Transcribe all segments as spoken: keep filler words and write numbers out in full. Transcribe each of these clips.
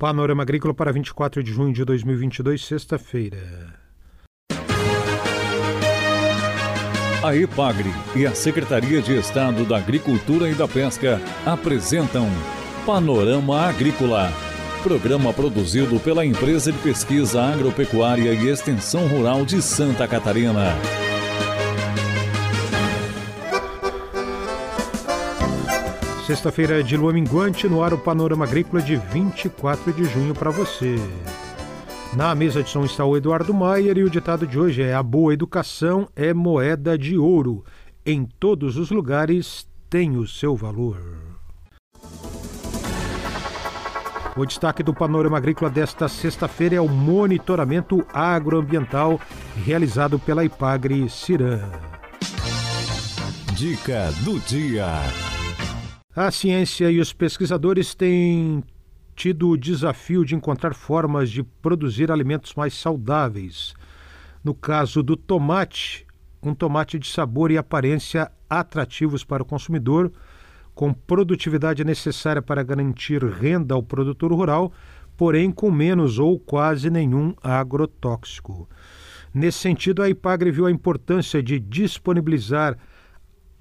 Panorama Agrícola para vinte e quatro de junho de dois mil e vinte e dois, sexta-feira. A EPAGRI e a Secretaria de Estado da Agricultura e da Pesca apresentam Panorama Agrícola, programa produzido pela Empresa de Pesquisa Agropecuária e Extensão Rural de Santa Catarina. Sexta-feira de lua minguante, no ar o Panorama Agrícola de vinte e quatro de junho para você. Na mesa de som está o Eduardo Maier e o ditado de hoje é: a boa educação é moeda de ouro. Em todos os lugares tem o seu valor. O destaque do Panorama Agrícola desta sexta-feira é o monitoramento agroambiental realizado pela EPAGRI CIRAM. Dica do dia. A ciência e os pesquisadores têm tido o desafio de encontrar formas de produzir alimentos mais saudáveis. No caso do tomate, um tomate de sabor e aparência atrativos para o consumidor, com produtividade necessária para garantir renda ao produtor rural, porém com menos ou quase nenhum agrotóxico. Nesse sentido, a EPAGRI viu a importância de disponibilizar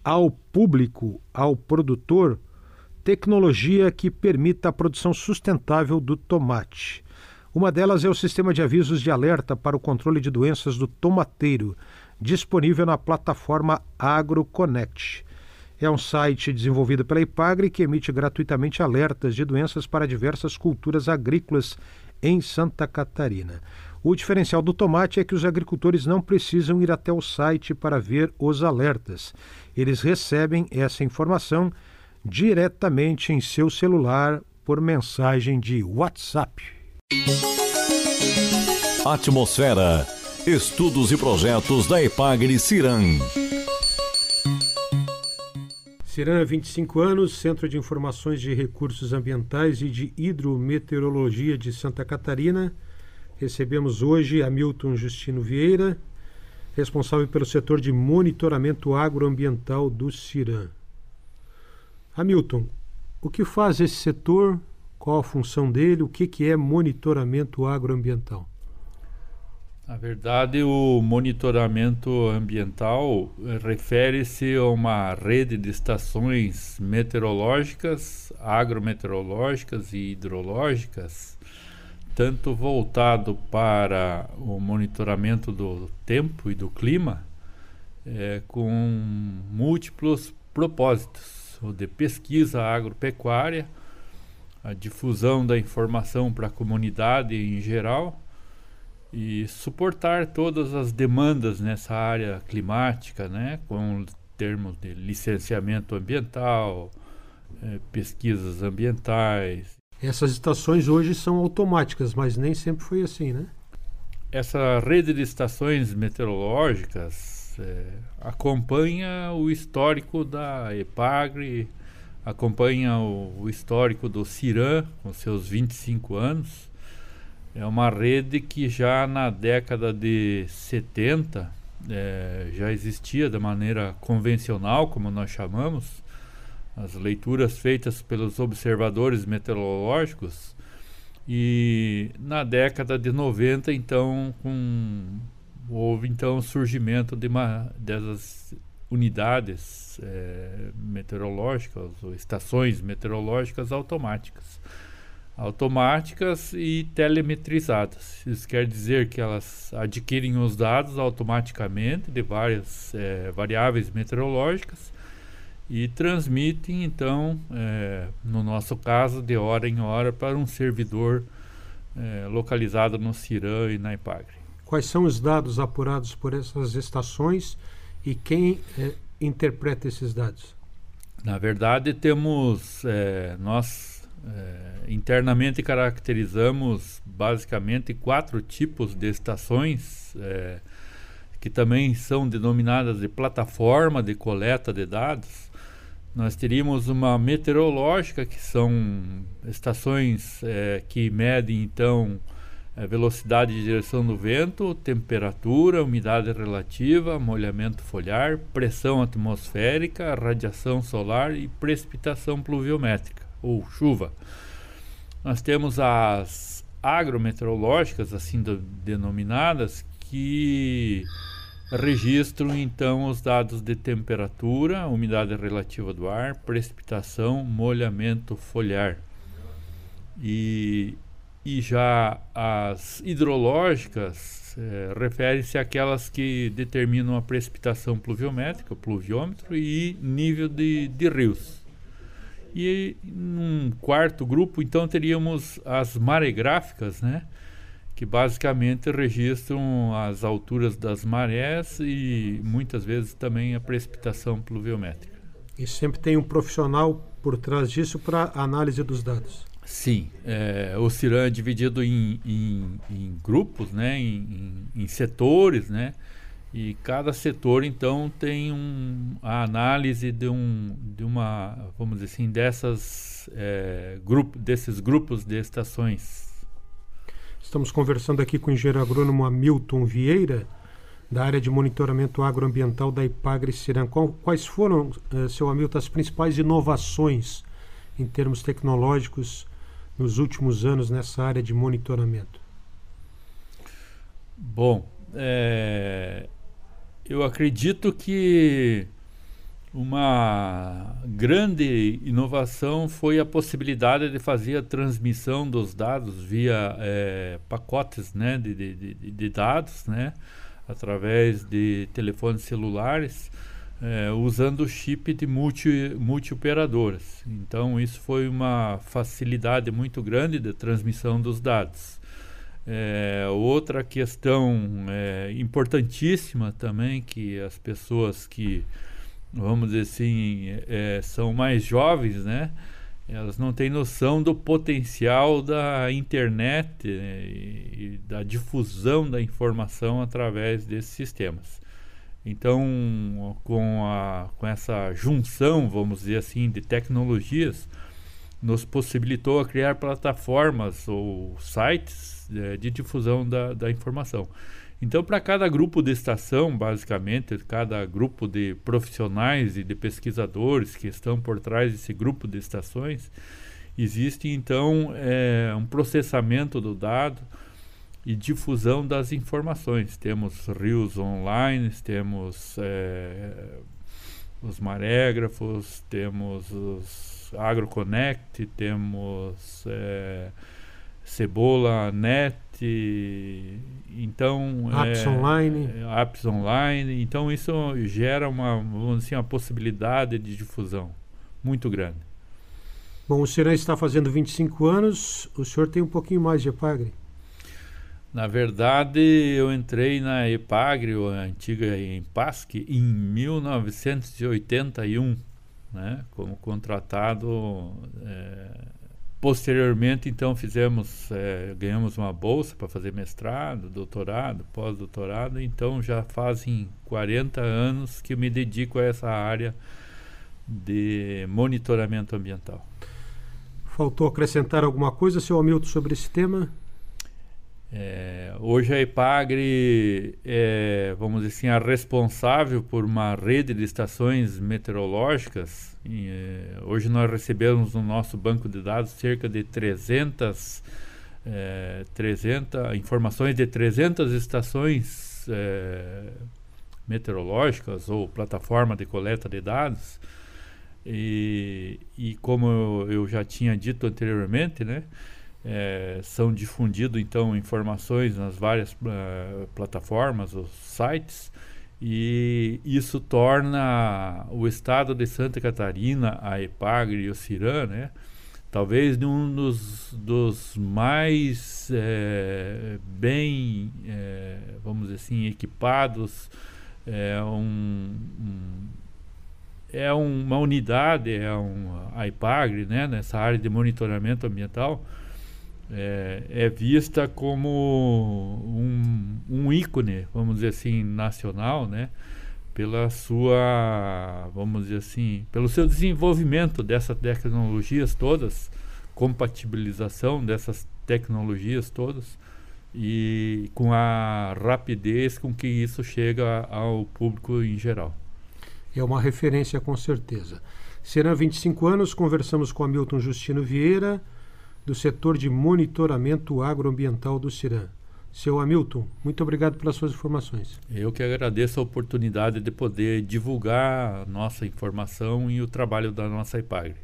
ao público, ao produtor, tecnologia que permita a produção sustentável do tomate. Uma delas é o sistema de avisos de alerta para o controle de doenças do tomateiro, disponível na plataforma AgroConnect. É um site desenvolvido pela EPAGRI que emite gratuitamente alertas de doenças para diversas culturas agrícolas em Santa Catarina. O diferencial do tomate é que os agricultores não precisam ir até o site para ver os alertas. Eles recebem essa informação diretamente em seu celular por mensagem de WhatsApp. Atmosfera. Estudos e projetos da EPAGRI CIRAM. CIRAM há vinte e cinco anos, Centro de Informações de Recursos Ambientais e de Hidrometeorologia de Santa Catarina. Recebemos hoje Hamilton Justino Vieira, responsável pelo setor de monitoramento agroambiental do CIRAM. Hamilton, o que faz esse setor? Qual a função dele? O que, que é monitoramento agroambiental? Na verdade, o monitoramento ambiental refere-se a uma rede de estações meteorológicas, agrometeorológicas e hidrológicas, tanto voltado para o monitoramento do tempo e do clima, é, com múltiplos propósitos, o de pesquisa agropecuária, a difusão da informação para a comunidade em geral e suportar todas as demandas nessa área climática, né, com termos de licenciamento ambiental, é, pesquisas ambientais. Essas estações hoje são automáticas, mas nem sempre foi assim, né? Essa rede de estações meteorológicas é, acompanha o histórico da EPAGRI, acompanha o, o histórico do CIRAM, com seus vinte e cinco anos. É uma rede que já na década de setenta é, já existia da maneira convencional, como nós chamamos. As leituras feitas pelos observadores meteorológicos e na década de noventa então com, houve então o surgimento de uma, dessas unidades é, meteorológicas ou estações meteorológicas automáticas automáticas e telemetrizadas. Isso quer dizer que elas adquirem os dados automaticamente de várias é, variáveis meteorológicas e transmitem, então, é, no nosso caso, de hora em hora, para um servidor é, localizado no CIRAM e na EPAGRI. Quais são os dados apurados por essas estações e quem é, interpreta esses dados? Na verdade, temos, é, nós é, internamente caracterizamos basicamente quatro tipos de estações é, que também são denominadas de plataforma de coleta de dados. Nós teríamos uma meteorológica, que são estações é, que medem, então, a velocidade e direção do vento, temperatura, umidade relativa, molhamento foliar, pressão atmosférica, radiação solar e precipitação pluviométrica, ou chuva. Nós temos as agrometeorológicas, assim do, denominadas, que registram então os dados de temperatura, umidade relativa do ar, precipitação, molhamento foliar. E, e já as hidrológicas é, referem-se àquelas que determinam a precipitação pluviométrica, o pluviômetro, e nível de, de rios. E num quarto grupo, então, teríamos as maregráficas, né? Que basicamente registram as alturas das marés e muitas vezes também a precipitação pluviométrica. E sempre tem um profissional por trás disso para análise dos dados? Sim, é, o CIRAM é dividido em, em, em grupos, né, em, em, em setores, né, e cada setor então tem um, a análise de, um, de uma, vamos dizer assim, dessas, é, grupo, desses grupos de estações. Estamos conversando aqui com o engenheiro agrônomo Hamilton Vieira, da área de monitoramento agroambiental da EPAGRI CIRAM. Quais foram, eh, seu Hamilton, as principais inovações em termos tecnológicos nos últimos anos nessa área de monitoramento? Bom, é, eu acredito que uma grande inovação foi a possibilidade de fazer a transmissão dos dados via é, pacotes, né, de, de, de dados, né, através de telefones celulares, É, usando chip de multi, multi-operadoras. Então isso foi uma facilidade muito grande de transmissão dos dados. É, outra questão é, importantíssima também, que as pessoas que, vamos dizer assim, é, são mais jovens, né, elas não têm noção do potencial da internet, né, e, e da difusão da informação através desses sistemas. Então, com, a, com essa junção, vamos dizer assim, de tecnologias, nos possibilitou a criar plataformas ou sites é, de difusão da, da informação. Então, para cada grupo de estação, basicamente, cada grupo de profissionais e de pesquisadores que estão por trás desse grupo de estações, existe, então, é, um processamento do dado e difusão das informações. Temos rios online, temos é, os marégrafos, temos os AgroConnect, temos é, Cebola Net, então apps é, online, apps online. Então isso gera uma, vamos dizer, uma possibilidade de difusão muito grande. Bom, o CIRAM está fazendo vinte e cinco anos. O senhor tem um pouquinho mais de EPAGRI? Na verdade, eu entrei na EPAGRI, a antiga EMPASC, em mil novecentos e oitenta e um, né, como contratado. É, posteriormente, então, fizemos, é, ganhamos uma bolsa para fazer mestrado, doutorado, pós-doutorado. Então, já fazem quarenta anos que eu me dedico a essa área de monitoramento ambiental. Faltou acrescentar alguma coisa, seu Hamilton, sobre esse tema? É, hoje a EPAGRI é, vamos dizer assim, a responsável por uma rede de estações meteorológicas. E, é, hoje nós recebemos no nosso banco de dados cerca de trezentas, é, trezentas informações de trezentas estações é, meteorológicas ou plataforma de coleta de dados. E, e como eu, eu já tinha dito anteriormente, né? É, são difundidas então informações nas várias uh, plataformas, os sites, e isso torna o estado de Santa Catarina, a EPAGRI e o CIRAM, né, talvez de um dos, dos mais é, bem, é, vamos dizer assim, equipados. É um, um é uma unidade, é um, a EPAGRI, né, nessa área de monitoramento ambiental. É, é vista como um, um ícone, vamos dizer assim, nacional, né? Pela sua, vamos dizer assim, pelo seu desenvolvimento dessas tecnologias todas, compatibilização dessas tecnologias todas, e com a rapidez com que isso chega ao público em geral. É uma referência, com certeza. Serão vinte e cinco anos. Conversamos com Hamilton Justino Vieira, do setor de monitoramento agroambiental do CIRAM. Seu Hamilton, muito obrigado pelas suas informações. Eu que agradeço a oportunidade de poder divulgar nossa informação e o trabalho da nossa EPAGRI.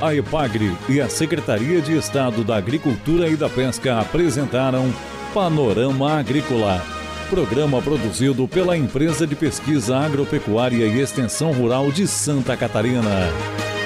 A EPAGRI e a Secretaria de Estado da Agricultura e da Pesca apresentaram Panorama Agrícola, programa produzido pela Empresa de Pesquisa Agropecuária e Extensão Rural de Santa Catarina.